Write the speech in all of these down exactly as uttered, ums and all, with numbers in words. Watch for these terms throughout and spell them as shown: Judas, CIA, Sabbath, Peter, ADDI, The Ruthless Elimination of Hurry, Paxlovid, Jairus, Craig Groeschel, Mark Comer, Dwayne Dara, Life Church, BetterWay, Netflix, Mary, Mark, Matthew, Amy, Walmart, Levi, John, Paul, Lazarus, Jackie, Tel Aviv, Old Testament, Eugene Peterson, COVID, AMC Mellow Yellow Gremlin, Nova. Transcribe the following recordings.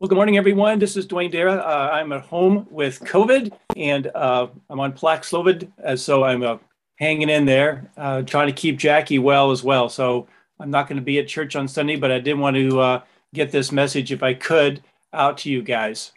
Well, good morning, everyone. This is Dwayne Dara. Uh, I'm at home with COVID, and uh, I'm on Paxlovid, so I'm uh, hanging in there, uh, trying to keep Jackie well as well. So I'm not going to be at church on Sunday, but I did want to uh, get this message, if I could, out to you guys.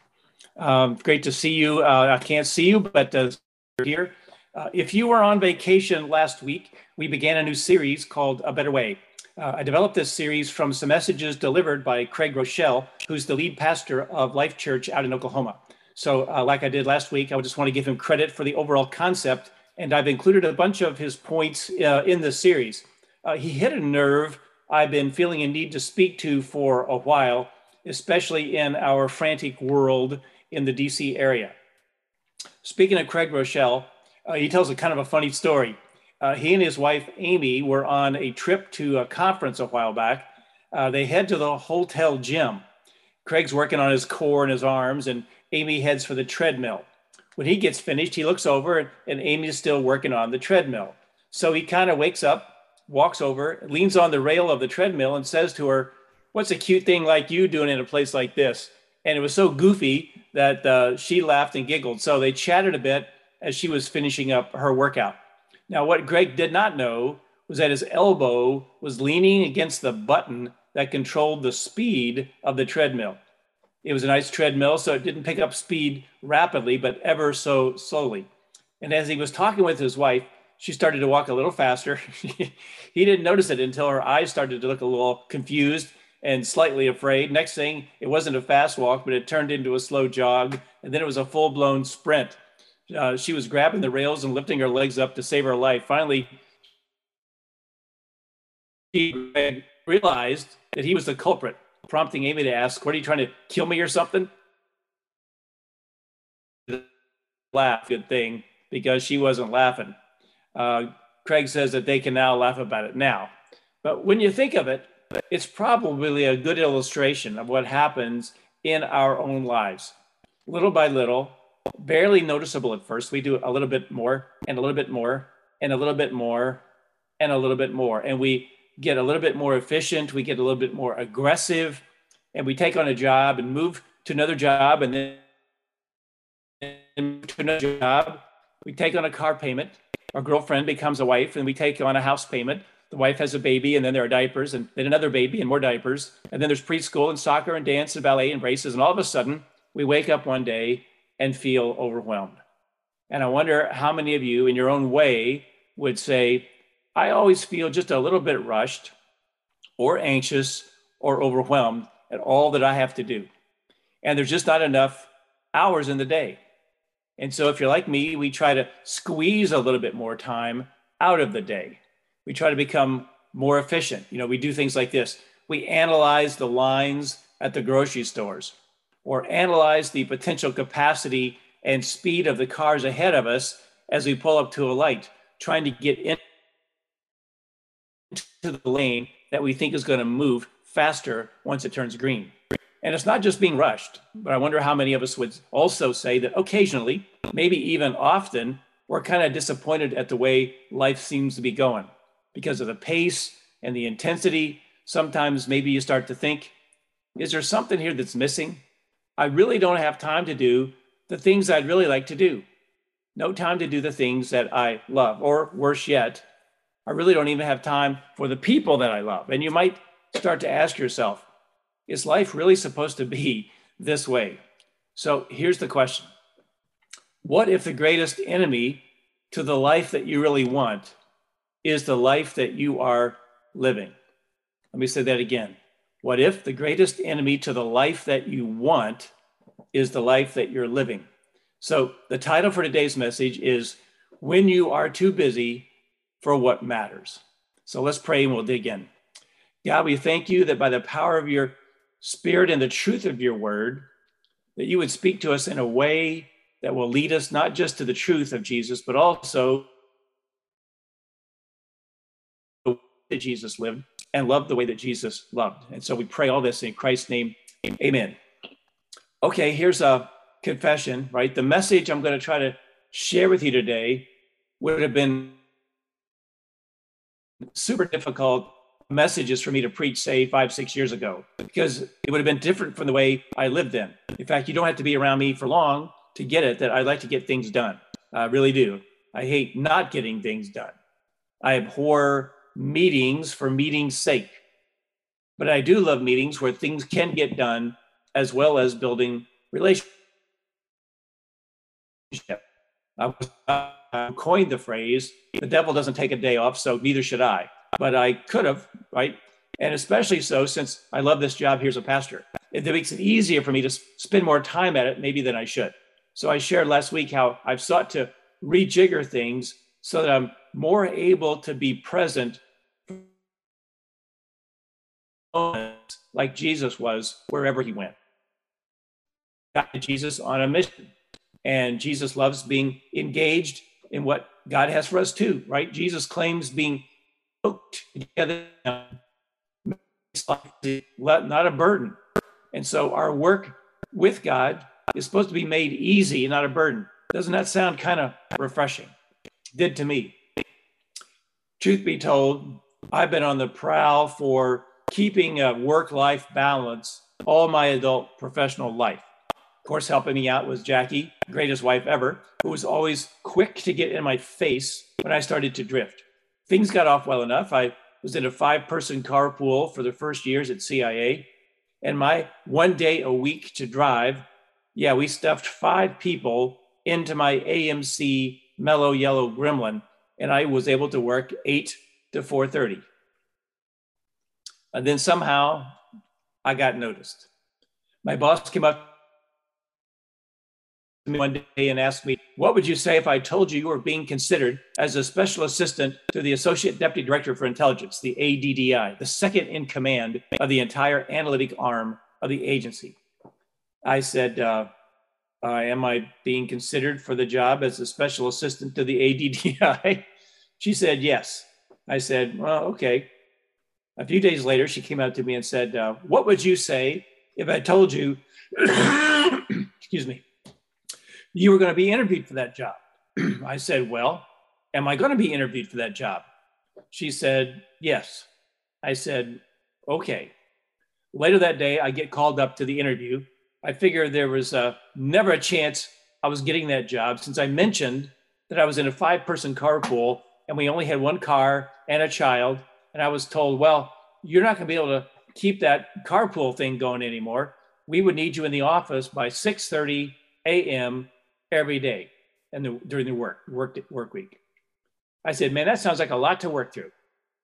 Um, great to see you. Uh, I can't see you, but uh, you're here. Uh, if you were on vacation last week, we began a new series called A Better Way. Uh, I developed this series from some messages delivered by Craig Groeschel, who's the lead pastor of Life Church out in Oklahoma. So uh, like I did last week, I just want to give him credit for the overall concept, and I've included a bunch of his points uh, in this series. Uh, he hit a nerve I've been feeling a need to speak to for a while, especially in our frantic world in the D C area. Speaking of Craig Groeschel, uh, he tells a kind of a funny story. Uh, he and his wife, Amy, were on a trip to a conference a while back. Uh, they head to the hotel gym. Craig's working on his core and his arms, and Amy heads for the treadmill. When he gets finished, he looks over, and, and Amy's still working on the treadmill. So he kind of wakes up, walks over, leans on the rail of the treadmill, and says to her, "What's a cute thing like you doing in a place like this?" And it was so goofy that uh, she laughed and giggled. So they chatted a bit as she was finishing up her workout. Now, what Greg did not know was that his elbow was leaning against the button that controlled the speed of the treadmill. It was a nice treadmill, so it didn't pick up speed rapidly, but ever so slowly. And as he was talking with his wife, she started to walk a little faster. He didn't notice it until her eyes started to look a little confused and slightly afraid. Next thing, it wasn't a fast walk, but it turned into a slow jog, and then it was a full-blown sprint. Uh, she was grabbing the rails and lifting her legs up to save her life. Finally, she realized that he was the culprit, prompting Amy to ask, "What are you trying to kill me or something?" Laugh, good thing, because she wasn't laughing. Uh, Craig says that they can now laugh about it now. But when you think of it, it's probably a good illustration of what happens in our own lives. Little by little, barely noticeable at first, we do a little bit more and a little bit more and a little bit more and a little bit more. And we get a little bit more efficient. We get a little bit more aggressive, and we take on a job and move to another job and then to another job. We take on a car payment. Our girlfriend becomes a wife, and we take on a house payment. The wife has a baby, and then there are diapers, and then another baby and more diapers. And then there's preschool and soccer and dance and ballet and races. And all of a sudden we wake up one day and feel overwhelmed. And I wonder how many of you in your own way would say, "I always feel just a little bit rushed or anxious or overwhelmed at all that I have to do. And there's just not enough hours in the day." And so if you're like me, we try to squeeze a little bit more time out of the day. We try to become more efficient. You know, we do things like this. We analyze the lines at the grocery stores, or analyze the potential capacity and speed of the cars ahead of us as we pull up to a light, trying to get into the lane that we think is going to move faster once it turns green. And it's not just being rushed, but I wonder how many of us would also say that occasionally, maybe even often, we're kind of disappointed at the way life seems to be going because of the pace and the intensity. Sometimes maybe you start to think, is there something here that's missing? I really don't have time to do the things I'd really like to do. No time to do the things that I love. Or worse yet, I really don't even have time for the people that I love. And you might start to ask yourself, is life really supposed to be this way? So here's the question. What if the greatest enemy to the life that you really want is the life that you are living? Let me say that again. What if the greatest enemy to the life that you want is the life that you're living? So the title for today's message is When You Are Too Busy for What Matters. So let's pray and we'll dig in. God, we thank you that by the power of your Spirit and the truth of your word, that you would speak to us in a way that will lead us not just to the truth of Jesus, but also the way that Jesus lived and love the way that Jesus loved. And so we pray all this in Christ's name, amen. Okay, here's a confession, right? The message I'm going to try to share with you today would have been super difficult messages for me to preach, say, five, six years ago, because it would have been different from the way I lived then. In fact, you don't have to be around me for long to get it, that I like to get things done. I really do. I hate not getting things done. I abhor meetings for meetings' sake. But I do love meetings where things can get done, as well as building relationships. I coined the phrase, the devil doesn't take a day off, so neither should I. But I could have, right? And especially so, since I love this job here as a pastor. It makes it easier for me to spend more time at it maybe than I should. So I shared last week how I've sought to rejigger things so that I'm more able to be present, like Jesus was wherever he went. God is Jesus on a mission. And Jesus loves being engaged in what God has for us too, right? Jesus claims being yoked together, not a burden. And so our work with God is supposed to be made easy, not a burden. Doesn't that sound kind of refreshing? Did to me. Truth be told, I've been on the prowl for keeping a work-life balance all my adult professional life. Of course, helping me out was Jackie, greatest wife ever, who was always quick to get in my face when I started to drift. Things got off well enough. I was in a five-person carpool for the first years at C I A, and my one day a week to drive, yeah, we stuffed five people into my A M C Mellow Yellow Gremlin, and I was able to work eight to four thirty. And then somehow I got noticed. My boss came up to me one day and asked me, what would you say if I told you you were being considered as a special assistant to the Associate Deputy Director for Intelligence, the A D D I, the second in command of the entire analytic arm of the agency? I said, uh, uh, am I being considered for the job as a special assistant to the A D D I? She said, yes. I said, well, okay. A few days later, she came up to me and said, uh, what would you say if I told you, excuse me, you were going to be interviewed for that job? I said, well, am I going to be interviewed for that job? She said, yes. I said, okay. Later that day, I get called up to the interview. I figured there was uh, never a chance I was getting that job, since I mentioned that I was in a five-person carpool and we only had one car and a child. And I was told, well, you're not going to be able to keep that carpool thing going anymore. We would need you in the office by six thirty a m every day and the, during the work, work, work week. I said, man, that sounds like a lot to work through.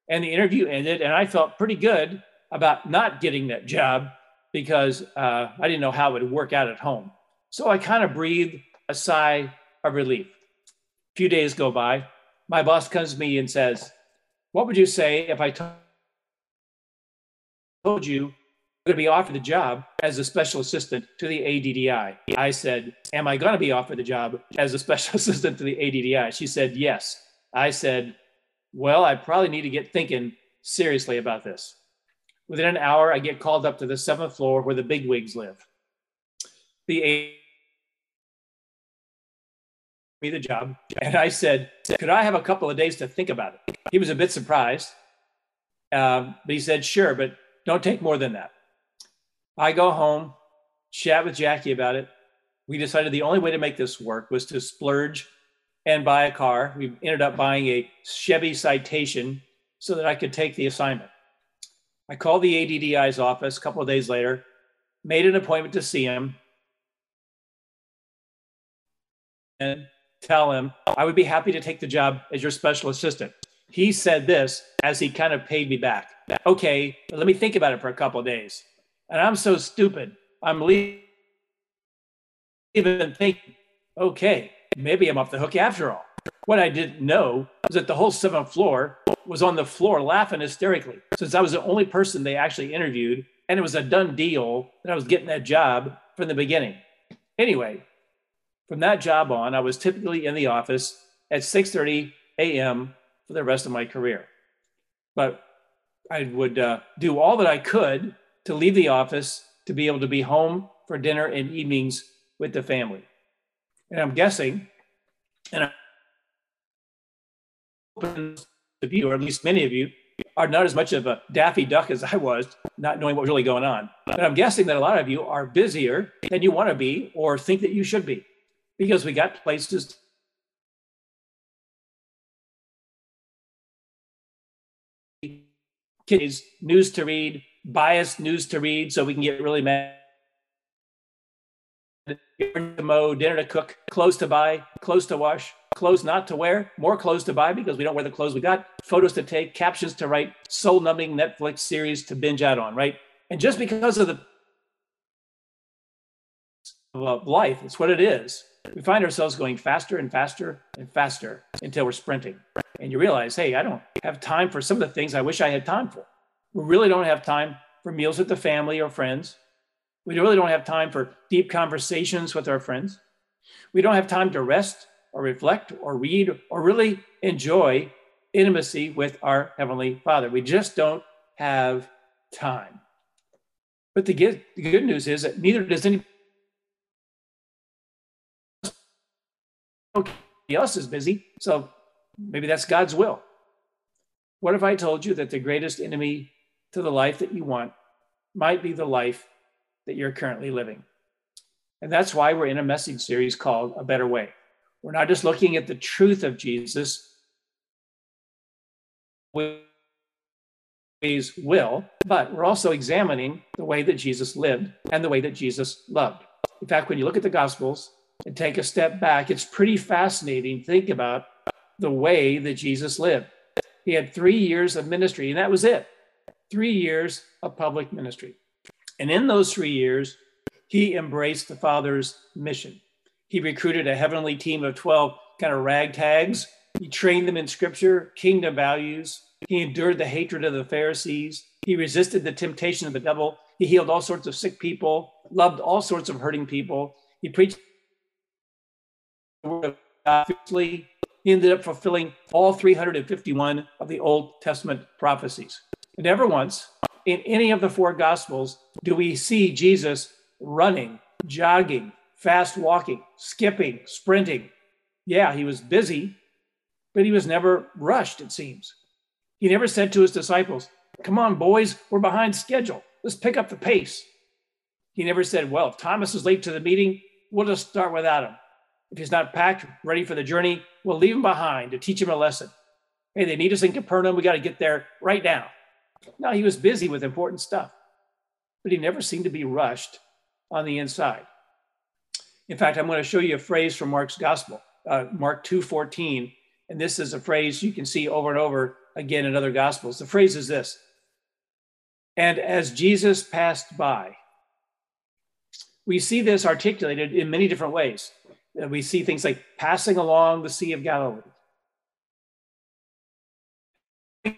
And the interview ended, and I felt pretty good about not getting that job because uh, I didn't know how it would work out at home. So I kind of breathed a sigh of relief. A few days go by. My boss comes to me and says, what would you say if I told you I'm going to be offered the job as a special assistant to the A D D I? I said, am I going to be offered the job as a special assistant to the A D D I? She said, yes. I said, well, I probably need to get thinking seriously about this. Within an hour, I get called up to the seventh floor where the bigwigs live. The A D D I me the job, and I said, could I have a couple of days to think about it? He was a bit surprised, um, but he said, sure, but don't take more than that. I go home, chat with Jackie about it. We decided the only way to make this work was to splurge and buy a car. We ended up buying a Chevy Citation so that I could take the assignment. I called the A D D I's office a couple of days later, made an appointment to see him, and tell him, I would be happy to take the job as your special assistant. He said this as he kind of paid me back. Okay, but let me think about it for a couple of days. And I'm so stupid. I'm leaving even thinking, okay, maybe I'm off the hook after all. What I didn't know was that the whole seventh floor was on the floor laughing hysterically, since I was the only person they actually interviewed, and it was a done deal that I was getting that job from the beginning. Anyway, from that job on, I was typically in the office at six thirty a m for the rest of my career. But I would uh, do all that I could to leave the office to be able to be home for dinner and evenings with the family. And I'm guessing, and I'm hoping to you, or at least many of you, are not as much of a Daffy Duck as I was, not knowing what was really going on. But I'm guessing that a lot of you are busier than you want to be or think that you should be, because we got places to kids, news to read, biased news to read, so we can get really mad. Dinner to mow, dinner to cook, clothes to buy, clothes to wash, clothes not to wear, more clothes to buy because we don't wear the clothes we got, photos to take, captions to write, soul-numbing Netflix series to binge out on, right? And just because of the of life, it's what it is. We find ourselves going faster and faster and faster until we're sprinting. And you realize, hey, I don't have time for some of the things I wish I had time for. We really don't have time for meals with the family or friends. We really don't have time for deep conversations with our friends. We don't have time to rest or reflect or read or really enjoy intimacy with our Heavenly Father. We just don't have time. But the good, the good news is that neither does anybody else is busy. So maybe that's God's will. What if I told you that the greatest enemy to the life that you want might be the life that you're currently living? And that's why we're in a message series called A Better Way. We're not just looking at the truth of Jesus, his will, but we're also examining the way that Jesus lived and the way that Jesus loved. In fact, when you look at the Gospels and take a step back, it's pretty fascinating to think about the way that Jesus lived. He had three years of ministry, and that was it. Three years of public ministry. And in those three years, he embraced the Father's mission. He recruited a heavenly team of twelve kind of ragtags. He trained them in scripture, kingdom values. He endured the hatred of the Pharisees. He resisted the temptation of the devil. He healed all sorts of sick people, loved all sorts of hurting people. He preached the word of God. He ended up fulfilling all three hundred fifty-one of the Old Testament prophecies. And never once in any of the four Gospels do we see Jesus running, jogging, fast walking, skipping, sprinting. Yeah, he was busy, but he was never rushed, it seems. He never said to his disciples, "Come on, boys, we're behind schedule. Let's pick up the pace." He never said, "Well, if Thomas is late to the meeting, we'll just start without him. If he's not packed, ready for the journey, we'll leave him behind to teach him a lesson. Hey, they need us in Capernaum. We got to get there right now." No, he was busy with important stuff, but he never seemed to be rushed on the inside. In fact, I'm going to show you a phrase from Mark's gospel, uh, Mark two fourteen. And this is a phrase you can see over and over again in other gospels. The phrase is this: "And as Jesus passed by." We see this articulated in many different ways. We see things like passing along the Sea of Galilee,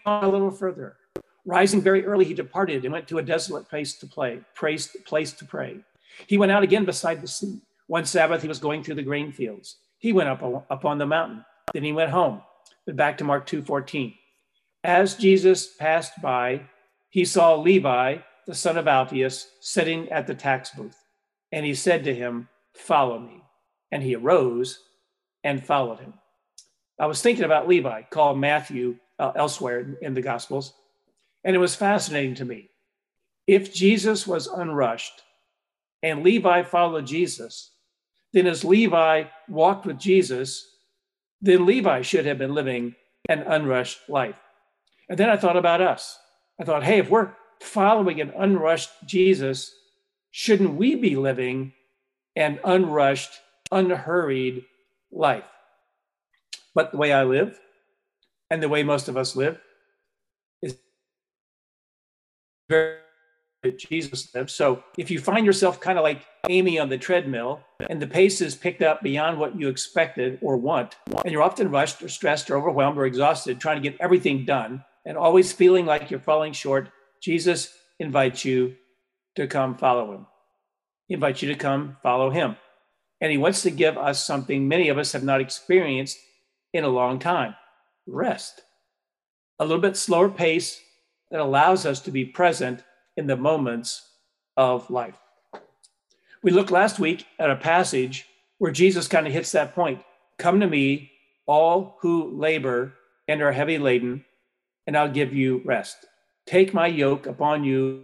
a little further. Rising very early, he departed and went to a desolate place to play, place, place to pray. He went out again beside the sea. One Sabbath, he was going through the grain fields. He went up, up on the mountain. Then he went home. But back to Mark two fourteen. "As Jesus passed by, he saw Levi, the son of Alphaeus, sitting at the tax booth. And he said to him, 'Follow me.' And he arose and followed him." I was thinking about Levi, called Matthew uh, elsewhere in, in the Gospels. And it was fascinating to me. If Jesus was unrushed and Levi followed Jesus, then as Levi walked with Jesus, then Levi should have been living an unrushed life. And then I thought about us. I thought, hey, if we're following an unrushed Jesus, shouldn't we be living an unrushed, unhurried life? But the way I live and the way most of us live, that Jesus lived. So if you find yourself kind of like Amy on the treadmill and the pace is picked up beyond what you expected or want, and you're often rushed or stressed or overwhelmed or exhausted trying to get everything done and always feeling like you're falling short, Jesus invites you to come follow him. He invites you to come follow him. And he wants to give us something many of us have not experienced in a long time: rest. A little bit slower pace that allows us to be present in the moments of life. We looked last week at a passage where Jesus kind of hits that point. "Come to me, all who labor and are heavy laden, and I'll give you rest. Take my yoke upon you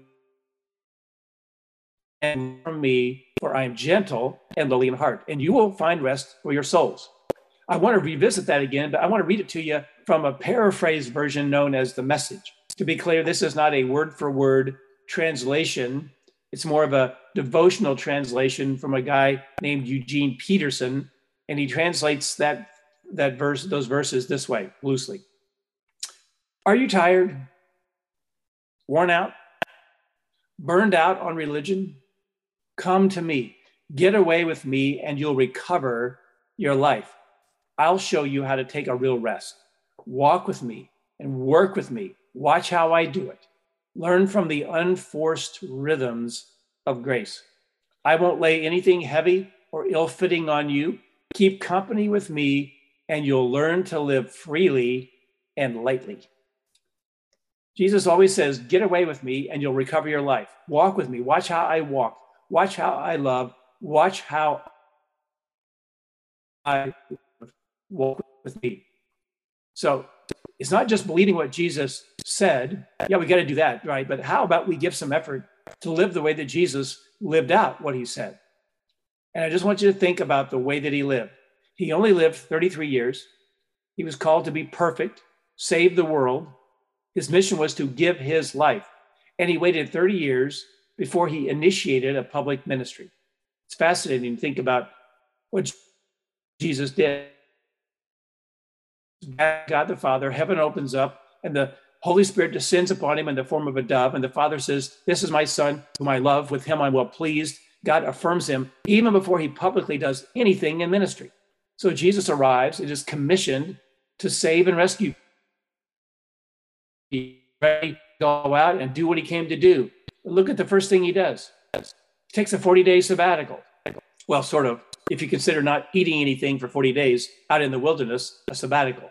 and from me, for I am gentle and lowly in heart, and you will find rest for your souls. I want to revisit that again, but I want to read it to you from a paraphrased version known as The Message. To be clear, this is not a word-for-word translation. It's more of a devotional translation from a guy named Eugene Peterson, and he translates that, that verse, those verses this way, loosely. Are you tired, worn out, burned out on religion? Come to me, get away with me, and you'll recover your life. I'll show you how to take a real rest. Walk with me and work with me. Watch how I do it. Learn from the unforced rhythms of grace. I won't lay anything heavy or ill-fitting on you. Keep company with me, and you'll learn to live freely and lightly. Jesus always says, get away with me, and you'll recover your life. Walk with me. Watch how I walk. Watch how I love. Watch how I walk with me. So it's not just believing what Jesus said. Yeah, we got to do that, right? But how about we give some effort to live the way that Jesus lived out what he said? And I just want you to think about the way that he lived. He only lived thirty-three years. He was called to be perfect, save the world. His mission was to give his life. And he waited thirty years before he initiated a public ministry. It's fascinating to think about what Jesus did. God the Father, heaven opens up, and the Holy Spirit descends upon him in the form of a dove. And the Father says, this is my son whom I love. With him I'm well pleased. God affirms him even before he publicly does anything in ministry. So Jesus arrives and is commissioned to save and rescue. He's ready to go out and do what he came to do. But look at the first thing he does. He takes a forty-day sabbatical. Well, sort of, if you consider not eating anything for forty days out in the wilderness, a sabbatical.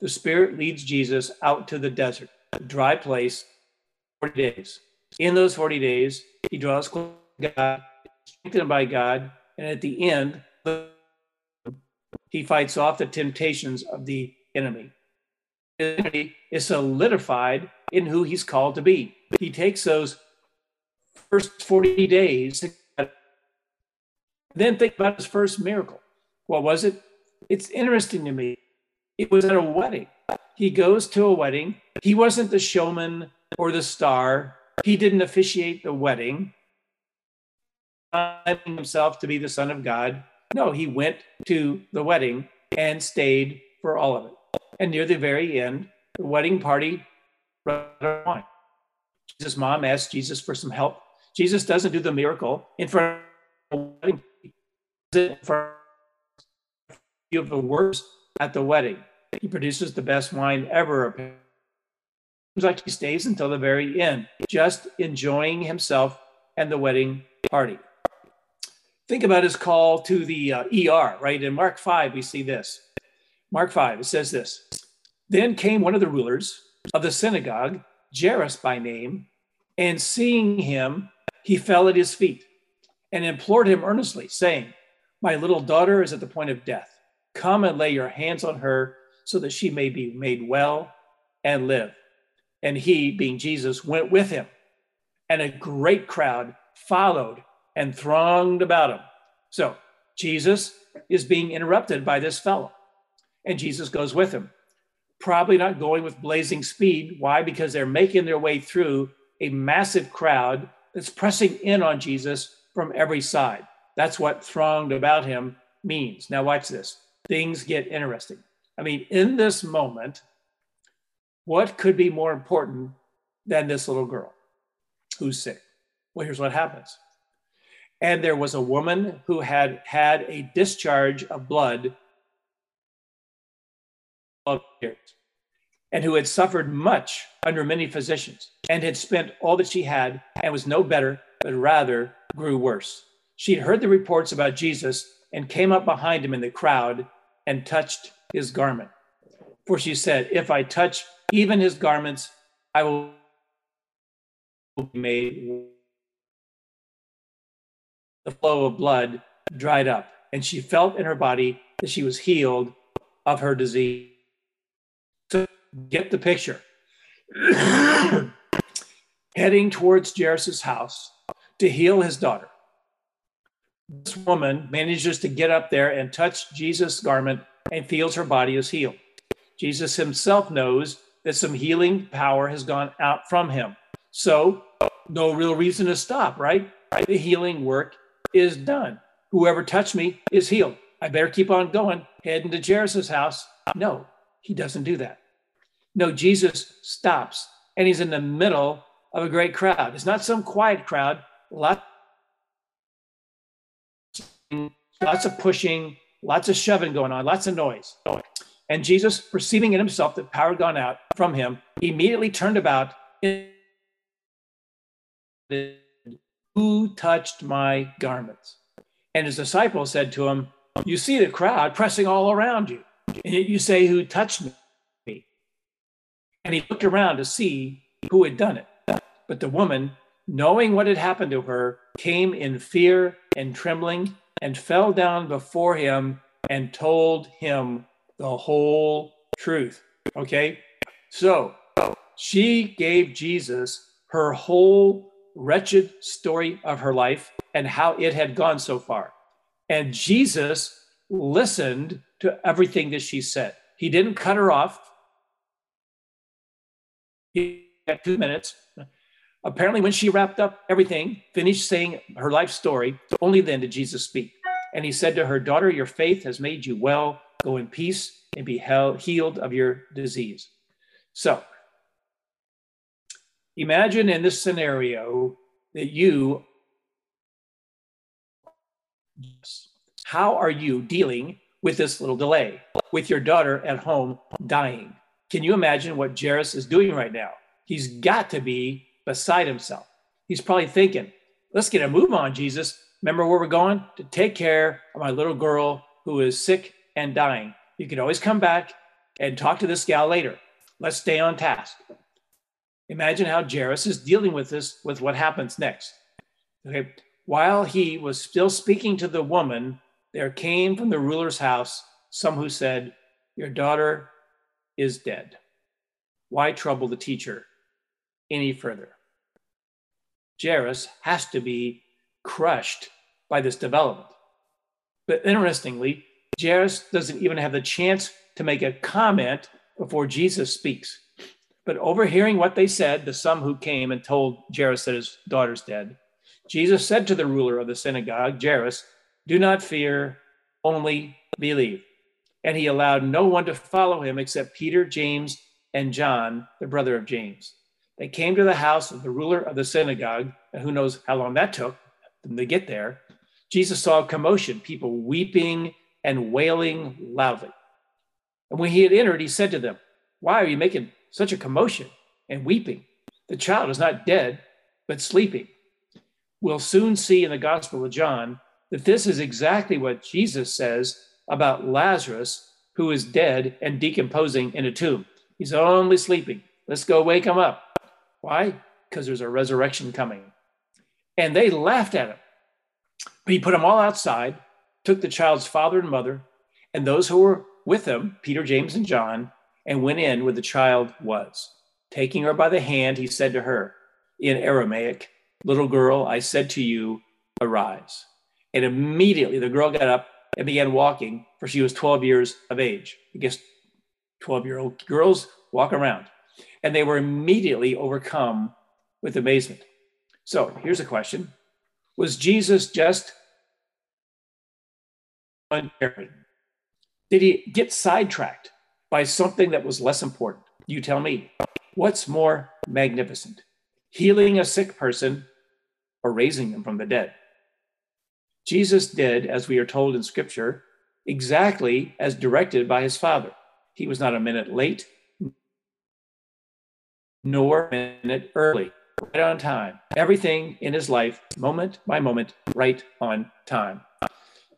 The Spirit leads Jesus out to the desert, a dry place, forty days. In those forty days, he draws close to God, strengthened by God, and at the end, he fights off the temptations of the enemy. His identity is solidified in who he's called to be. He takes those first forty days, then think about his first miracle. What was it? It's interesting to me. It was at a wedding. He goes to a wedding. He wasn't the showman or the star. He didn't officiate the wedding, claiming himself to be the Son of God. No, he went to the wedding and stayed for all of it. And near the very end, the wedding party ran out of wine. Jesus' mom asked Jesus for some help. Jesus doesn't do the miracle in front of the wedding. He does it in front of a few of the worst at the wedding. He produces the best wine ever. Seems like he stays until the very end, just enjoying himself and the wedding party. Think about his call to the uh, E R, right? In Mark five, we see this. Mark five, it says this. Then came one of the rulers of the synagogue, Jairus by name, and seeing him, he fell at his feet and implored him earnestly, saying, my little daughter is at the point of death. Come and lay your hands on her so that she may be made well and live. And he, being Jesus, went with him, and a great crowd followed and thronged about him. So Jesus is being interrupted by this fellow, and Jesus goes with him, probably not going with blazing speed. Why? Because they're making their way through a massive crowd that's pressing in on Jesus from every side. That's what thronged about him means. Now watch this. Things get interesting. I mean, in this moment, what could be more important than this little girl who's sick? Well, here's what happens. And there was a woman who had had a discharge of blood for twelve years, and who had suffered much under many physicians, and had spent all that she had, and was no better, but rather grew worse. She had heard the reports about Jesus, and came up behind him in the crowd, and touched his garment. For she said, if I touch even his garments, I will be made. The flow of blood dried up, and she felt in her body that she was healed of her disease. So get the picture, heading towards Jairus' house to heal his daughter. This woman manages to get up there and touch Jesus' garment and feels her body is healed. Jesus himself knows that some healing power has gone out from him. So no real reason to stop, right? The healing work is done. Whoever touched me is healed. I better keep on going, heading to Jairus' house. No, he doesn't do that. No, Jesus stops, and he's in the middle of a great crowd. It's not some quiet crowd. Lots Lots of pushing, lots of shoving going on, lots of noise. And Jesus, perceiving in himself that power had gone out from him, immediately turned about and said, "Who touched my garments?" And his disciples said to him, "You see the crowd pressing all around you, and yet you say, 'Who touched me?'" And he looked around to see who had done it. But the woman, knowing what had happened to her, came in fear and trembling, and fell down before him and told him the whole truth. Okay? So she gave Jesus her whole wretched story of her life and how it had gone so far. And Jesus listened to everything that she said. He didn't cut her off. He had two minutes. Apparently, when she wrapped up everything, finished saying her life story, only then did Jesus speak. And he said to her, "Daughter, your faith has made you well. Go in peace and be healed of your disease." So imagine in this scenario that you, how are you dealing with this little delay, with your daughter at home dying? Can you imagine what Jairus is doing right now? He's got to be beside himself. He's probably thinking, "Let's get a move on, Jesus. Remember where we're going? To take care of my little girl who is sick and dying. You can always come back and talk to this gal later. Let's stay on task." Imagine how Jairus is dealing with this, with what happens next. Okay. While he was still speaking to the woman, there came from the ruler's house some who said, "Your daughter is dead. Why trouble the teacher any further?" Jairus has to be crushed by this development. But interestingly, Jairus doesn't even have the chance to make a comment before Jesus speaks. But overhearing what they said, the some who came and told Jairus that his daughter's dead, Jesus said to the ruler of the synagogue, "Jairus, do not fear, only believe." And he allowed no one to follow him except Peter, James, and John, the brother of James. They came to the house of the ruler of the synagogue, and who knows how long that took them to get there. Jesus saw a commotion, people weeping and wailing loudly. And when he had entered, he said to them, "Why are you making such a commotion and weeping? The child is not dead, but sleeping." We'll soon see in the Gospel of John that this is exactly what Jesus says about Lazarus, who is dead and decomposing in a tomb. He's only sleeping. Let's go wake him up. Why? Because there's a resurrection coming. And they laughed at him. But he put them all outside, took the child's father and mother, and those who were with him, Peter, James, and John, and went in where the child was. Taking her by the hand, he said to her in Aramaic, "Little girl, I said to you, arise." And immediately the girl got up and began walking, for she was twelve years of age. I guess twelve-year-old girls walk around. And they were immediately overcome with amazement. So here's a question. Was Jesus just uncaring? Did he get sidetracked by something that was less important? You tell me. What's more magnificent, healing a sick person or raising them from the dead? Jesus did, as we are told in Scripture, exactly as directed by his Father. He was not a minute late, nor a minute early, right on time. Everything in his life, moment by moment, right on time.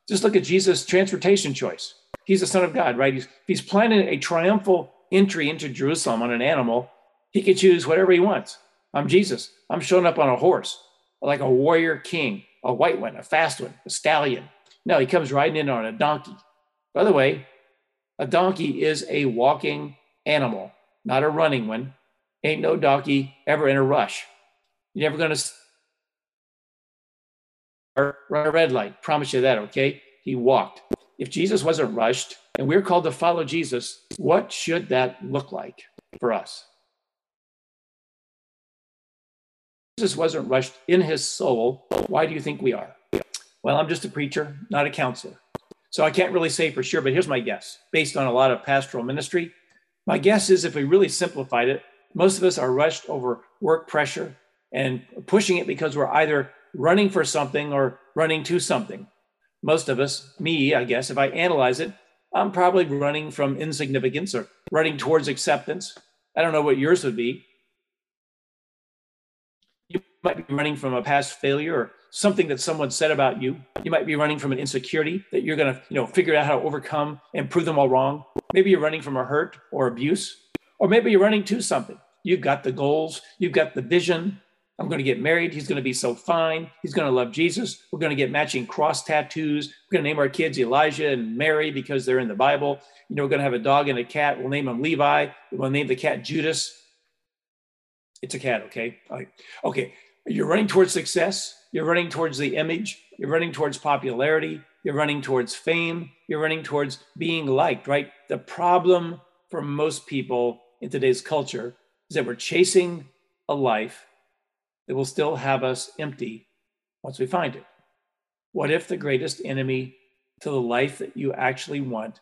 Just look at Jesus' transportation choice. He's the Son of God, right? He's, he's planning a triumphal entry into Jerusalem on an animal. He could choose whatever he wants. I'm Jesus. I'm showing up on a horse, like a warrior king, a white one, a fast one, a stallion. No, he comes riding in on a donkey. By the way, a donkey is a walking animal. not a running one. Ain't no donkey ever in a rush. You're never going to run a red light. Promise you that, okay? He walked. If Jesus wasn't rushed and we're called to follow Jesus, what should that look like for us? Jesus wasn't rushed in his soul. Why do you think we are? Well, I'm just a preacher, not a counselor. So I can't really say for sure, but here's my guess. Based on a lot of pastoral ministry, my guess is if we really simplified it, most of us are rushed over work pressure and pushing it because we're either running for something or running to something. Most of us, me, I guess, if I analyze it, I'm probably running from insignificance or running towards acceptance. I don't know what yours would be. You might be running from a past failure or something that someone said about you. You might be running from an insecurity that you're going to, you know, figure out how to overcome and prove them all wrong. Maybe you're running from a hurt or abuse, or maybe you're running to something. You've got the goals. You've got the vision. I'm going to get married. He's going to be so fine. He's going to love Jesus. We're going to get matching cross tattoos. We're going to name our kids Elijah and Mary because they're in the Bible. You know, we're going to have a dog and a cat. We'll name him Levi. We'll name the cat Judas. It's a cat, okay? All right. Okay. You're running towards success. You're running towards the image. You're running towards popularity. You're running towards fame. You're running towards being liked, right? The problem for most people in today's culture is that we're chasing a life that will still have us empty once we find it. What if the greatest enemy to the life that you actually want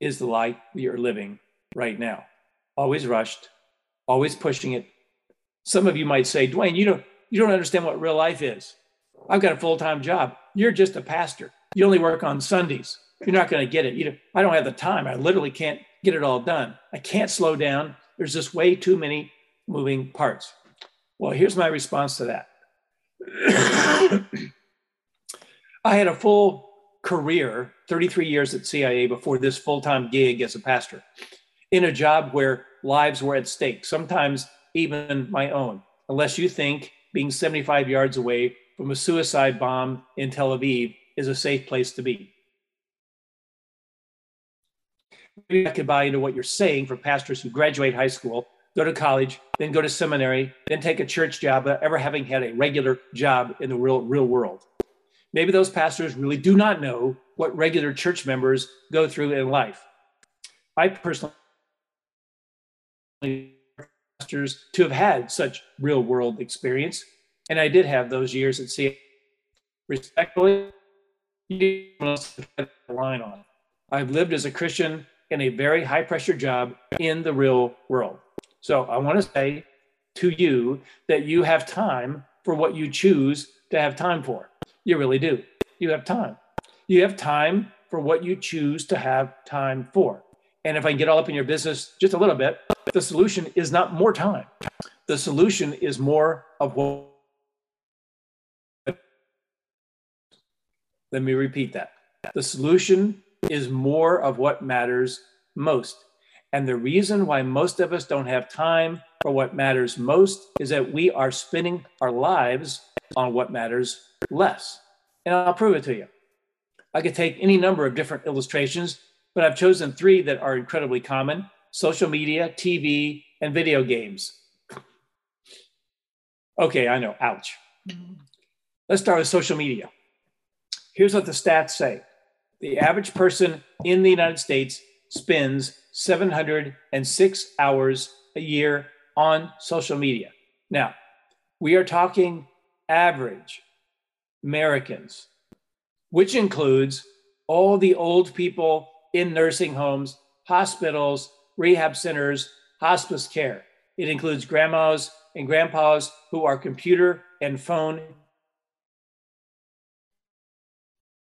is the life that you're living right now? Always rushed, always pushing it. Some of you might say, Dwayne, you don't, you don't understand what real life is. I've got a full-time job. You're just a pastor. You only work on Sundays. You're not going to get it. You don't, I don't have the time. I literally can't get it all done. I can't slow down. There's just way too many moving parts. Well, here's my response to that. I had a full career, thirty-three years at C I A before this full-time gig as a pastor, in a job where lives were at stake, sometimes even my own, unless you think being seventy-five yards away from a suicide bomb in Tel Aviv is a safe place to be. Maybe I could buy into what you're saying for pastors who graduate high school, go to college, then go to seminary, then take a church job without ever having had a regular job in the real, real world. Maybe those pastors really do not know what regular church members go through in life. I personally pastors to have had such real world experience, and I did have those years at C I A. Respectfully, you must rely on. I've lived as a Christian in a very high pressure job in the real world. So I want to say to you that you have time for what you choose to have time for. You really do. You have time. You have time for what you choose to have time for. And if I can get all up in your business just a little bit, the solution is not more time. The solution is more of what. Let me repeat that. The solution is more of what matters most. And the reason why most of us don't have time for what matters most is that we are spending our lives on what matters less. And I'll prove it to you. I could take any number of different illustrations, but I've chosen three that are incredibly common: social media, T V, and video games. Okay, I know, ouch. Let's start with social media. Here's what the stats say. The average person in the United States spends seven hundred six hours a year on social media. Now, we are talking average Americans, which includes all the old people in nursing homes, hospitals, rehab centers, hospice care. It includes grandmas and grandpas who are computer and phone.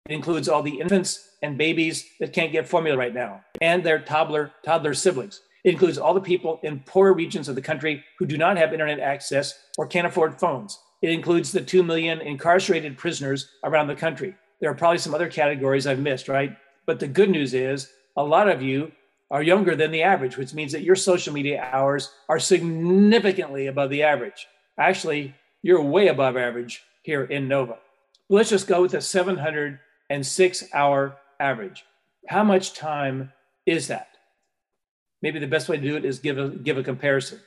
It includes all the infants and babies that can't get formula right now, and their toddler, toddler siblings. It includes all the people in poorer regions of the country who do not have internet access or can't afford phones. It includes the two million incarcerated prisoners around the country. There are probably some other categories I've missed, right? But the good news is a lot of you are younger than the average, which means that your social media hours are significantly above the average. Actually, you're way above average here in Nova. Let's just go with the seven hundred and six hour average. How much time is that? maybe the best way to do it is give a give a comparison.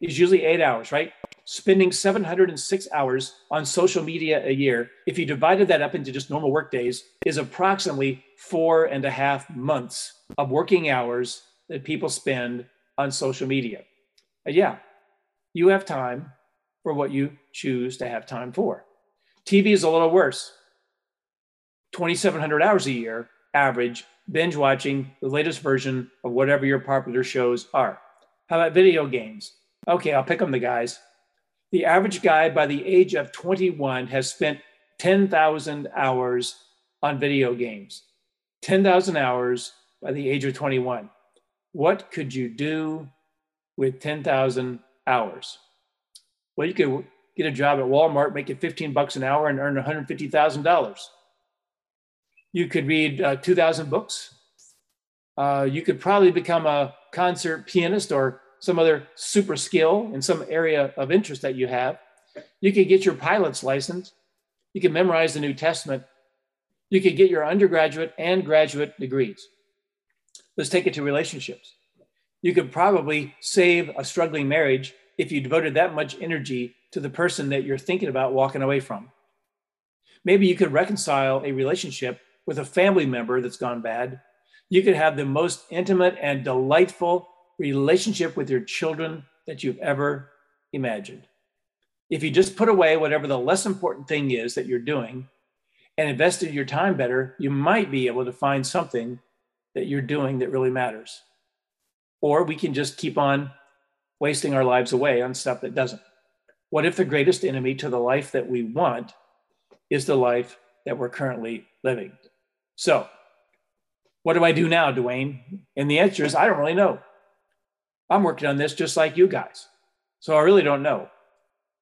Is usually eight hours, right? Spending seven hundred six hours on social media a year, if you divided that up into just normal work days, is approximately four and a half months of working hours that people spend on social media. Uh, yeah, you have time for what you choose to have time for. T V is a little worse. twenty-seven hundred hours a year, average, binge watching the latest version of whatever your popular shows are. How about video games? Okay, I'll pick on the guys. The average guy by the age of twenty-one has spent ten thousand hours on video games. ten thousand hours by the age of twenty-one. What could you do with ten thousand hours? Well, you could get a job at Walmart, make it fifteen bucks an hour and earn one hundred fifty thousand dollars. You could read uh, two thousand books. Uh, you could probably become a concert pianist or some other super skill in some area of interest that you have. You could get your pilot's license. You could memorize the New Testament. You could get your undergraduate and graduate degrees. Let's take it to relationships. You could probably save a struggling marriage if you devoted that much energy to the person that you're thinking about walking away from. Maybe you could reconcile a relationship with a family member that's gone bad. You could have the most intimate and delightful relationship with your children that you've ever imagined. If you just put away whatever the less important thing is that you're doing and invested your time better, you might be able to find something that you're doing that really matters. Or we can just keep on wasting our lives away on stuff that doesn't. What if the greatest enemy to the life that we want is the life that we're currently living? So, what do I do now, Dwayne? And the answer is, I don't really know. I'm working on this just like you guys. So I really don't know.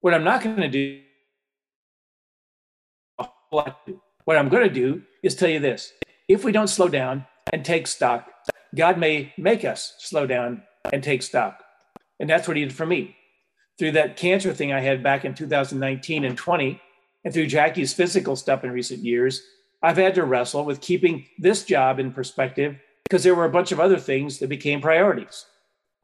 What I'm not going to do, what I'm going to do is tell you this. If we don't slow down and take stock, God may make us slow down and take stock. And that's what he did for me. Through that cancer thing I had back in two thousand nineteen and twenty, and through Jackie's physical stuff in recent years, I've had to wrestle with keeping this job in perspective because there were a bunch of other things that became priorities.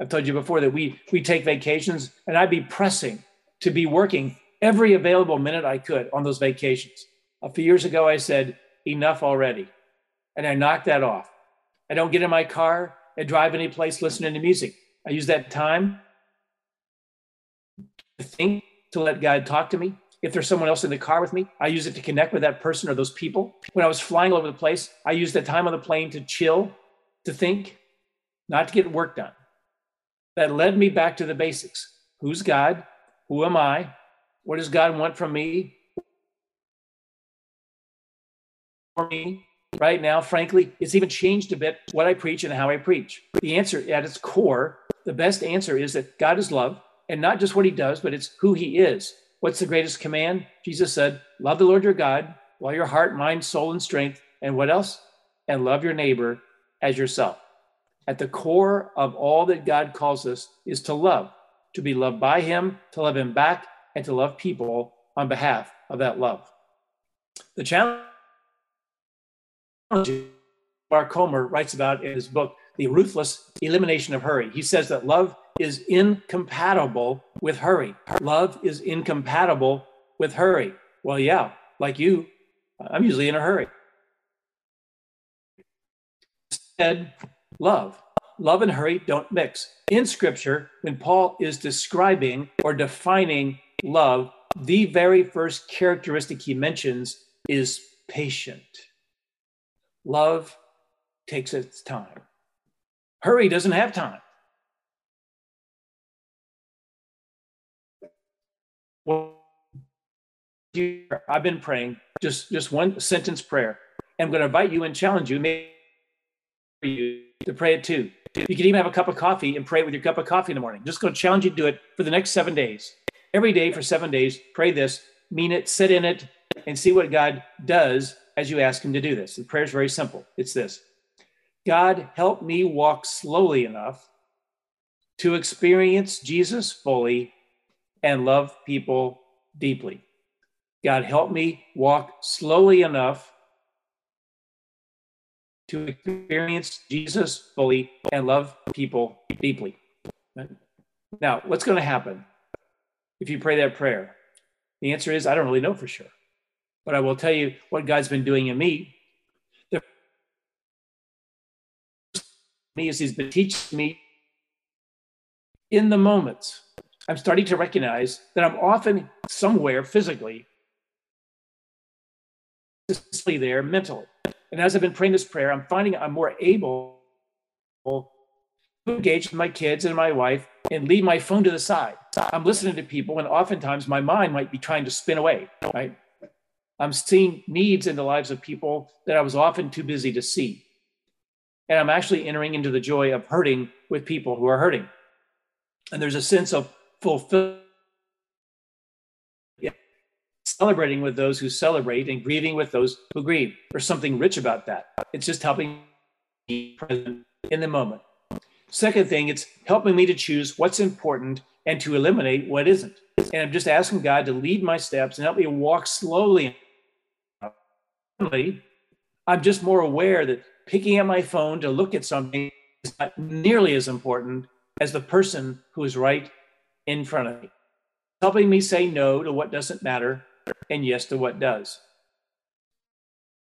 I've told you before that we, we take vacations, and I'd be pressing to be working every available minute I could on those vacations. A few years ago, I said, enough already. And I knocked that off. I don't get in my car and drive any place listening to music. I use that time to think, to let God talk to me. If there's someone else in the car with me, I use it to connect with that person or those people. When I was flying all over the place, I used the time on the plane to chill, to think, not to get work done. That led me back to the basics. Who's God? Who am I? What does God want from me? For me, right now, frankly, it's even changed a bit what I preach and how I preach. The answer at its core, the best answer is that God is love, and not just what he does, but it's who he is. What's the greatest command? Jesus said, love the Lord your God, with all your heart, mind, soul, and strength. And what else? And love your neighbor as yourself. At the core of all that God calls us is to love, to be loved by him, to love him back, and to love people on behalf of that love. The challenge Mark Comer writes about in his book, The Ruthless Elimination of Hurry. He says that love is incompatible with hurry. Love is incompatible with hurry. Well, yeah, like you, I'm usually in a hurry. Instead, Love. Love and hurry don't mix. In Scripture, when Paul is describing or defining love, the very first characteristic he mentions is patient. Love takes its time. Hurry doesn't have time. Well, I've been praying just, just one sentence prayer. I'm going to invite you and challenge you. Maybe you to pray it too. You can even have a cup of coffee and pray it with your cup of coffee in the morning. Just going to challenge you to do it for the next seven days. Every day for seven days, pray this, mean it, sit in it, and see what God does as you ask him to do this. The prayer is very simple. It's this. God, help me walk slowly enough to experience Jesus fully and love people deeply. God, help me walk slowly enough to experience Jesus fully and love people deeply. Now, what's going to happen if you pray that prayer? The answer is, I don't really know for sure. But I will tell you what God's been doing in me. The first thing is he's been teaching me in the moments. I'm starting to recognize that I'm often somewhere physically, physically there mentally. And as I've been praying this prayer, I'm finding I'm more able to engage with my kids and my wife and leave my phone to the side. I'm listening to people, and oftentimes my mind might be trying to spin away, right? I'm seeing needs in the lives of people that I was often too busy to see. And I'm actually entering into the joy of hurting with people who are hurting. And there's a sense of fulfillment, yeah. Celebrating with those who celebrate and grieving with those who grieve. There's something rich about that. It's just helping me present in the moment. Second thing, it's helping me to choose what's important and to eliminate what isn't. And I'm just asking God to lead my steps and help me walk slowly. I'm just more aware that picking up my phone to look at something is not nearly as important as the person who is right in front of me, helping me say no to what doesn't matter and yes to what does.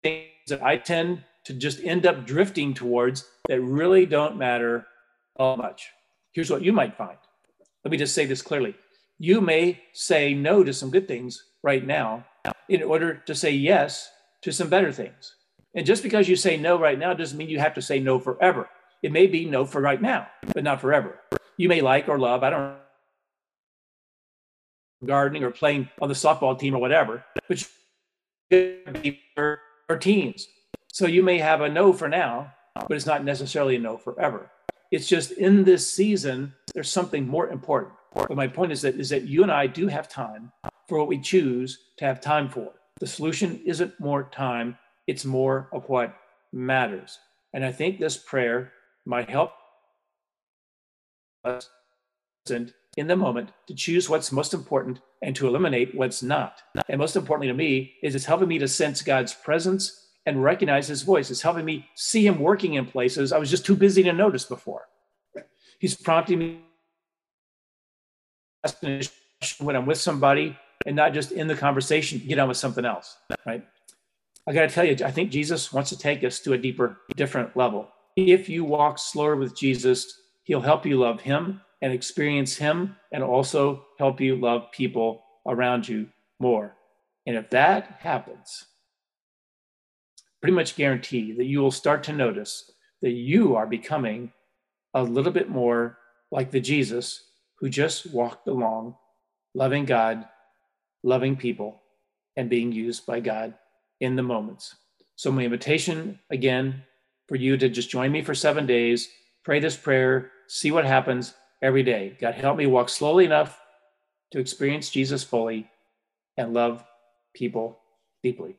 Things that I tend to just end up drifting towards that really don't matter all much. Here's what you might find. Let me just say this clearly. You may say no to some good things right now in order to say yes to some better things. And just because you say no right now doesn't mean you have to say no forever. It may be no for right now, but not forever. You may like or love, I don't know, gardening or playing on the softball team or whatever, but you could be for teens. So you may have a no for now, but it's not necessarily a no forever. It's just in this season, there's something more important. But my point is that is that you and I do have time for what we choose to have time for. The solution isn't more time, it's more of what matters. And I think this prayer might help us in the moment to choose what's most important and to eliminate what's not. And most importantly to me is it's helping me to sense God's presence and recognize his voice. It's helping me see him working in places I was just too busy to notice before. He's prompting me when I'm with somebody and not just in the conversation, get on with something else, right? I got to tell you, I think Jesus wants to take us to a deeper, different level. If you walk slower with Jesus, he'll help you love him and experience him and also help you love people around you more. And if that happens, pretty much guarantee that you will start to notice that you are becoming a little bit more like the Jesus who just walked along, loving God, loving people, and being used by God in the moments. So my invitation, again, for you to just join me for seven days, pray this prayer, see what happens every day. God, help me walk slowly enough to experience Jesus fully and love people deeply.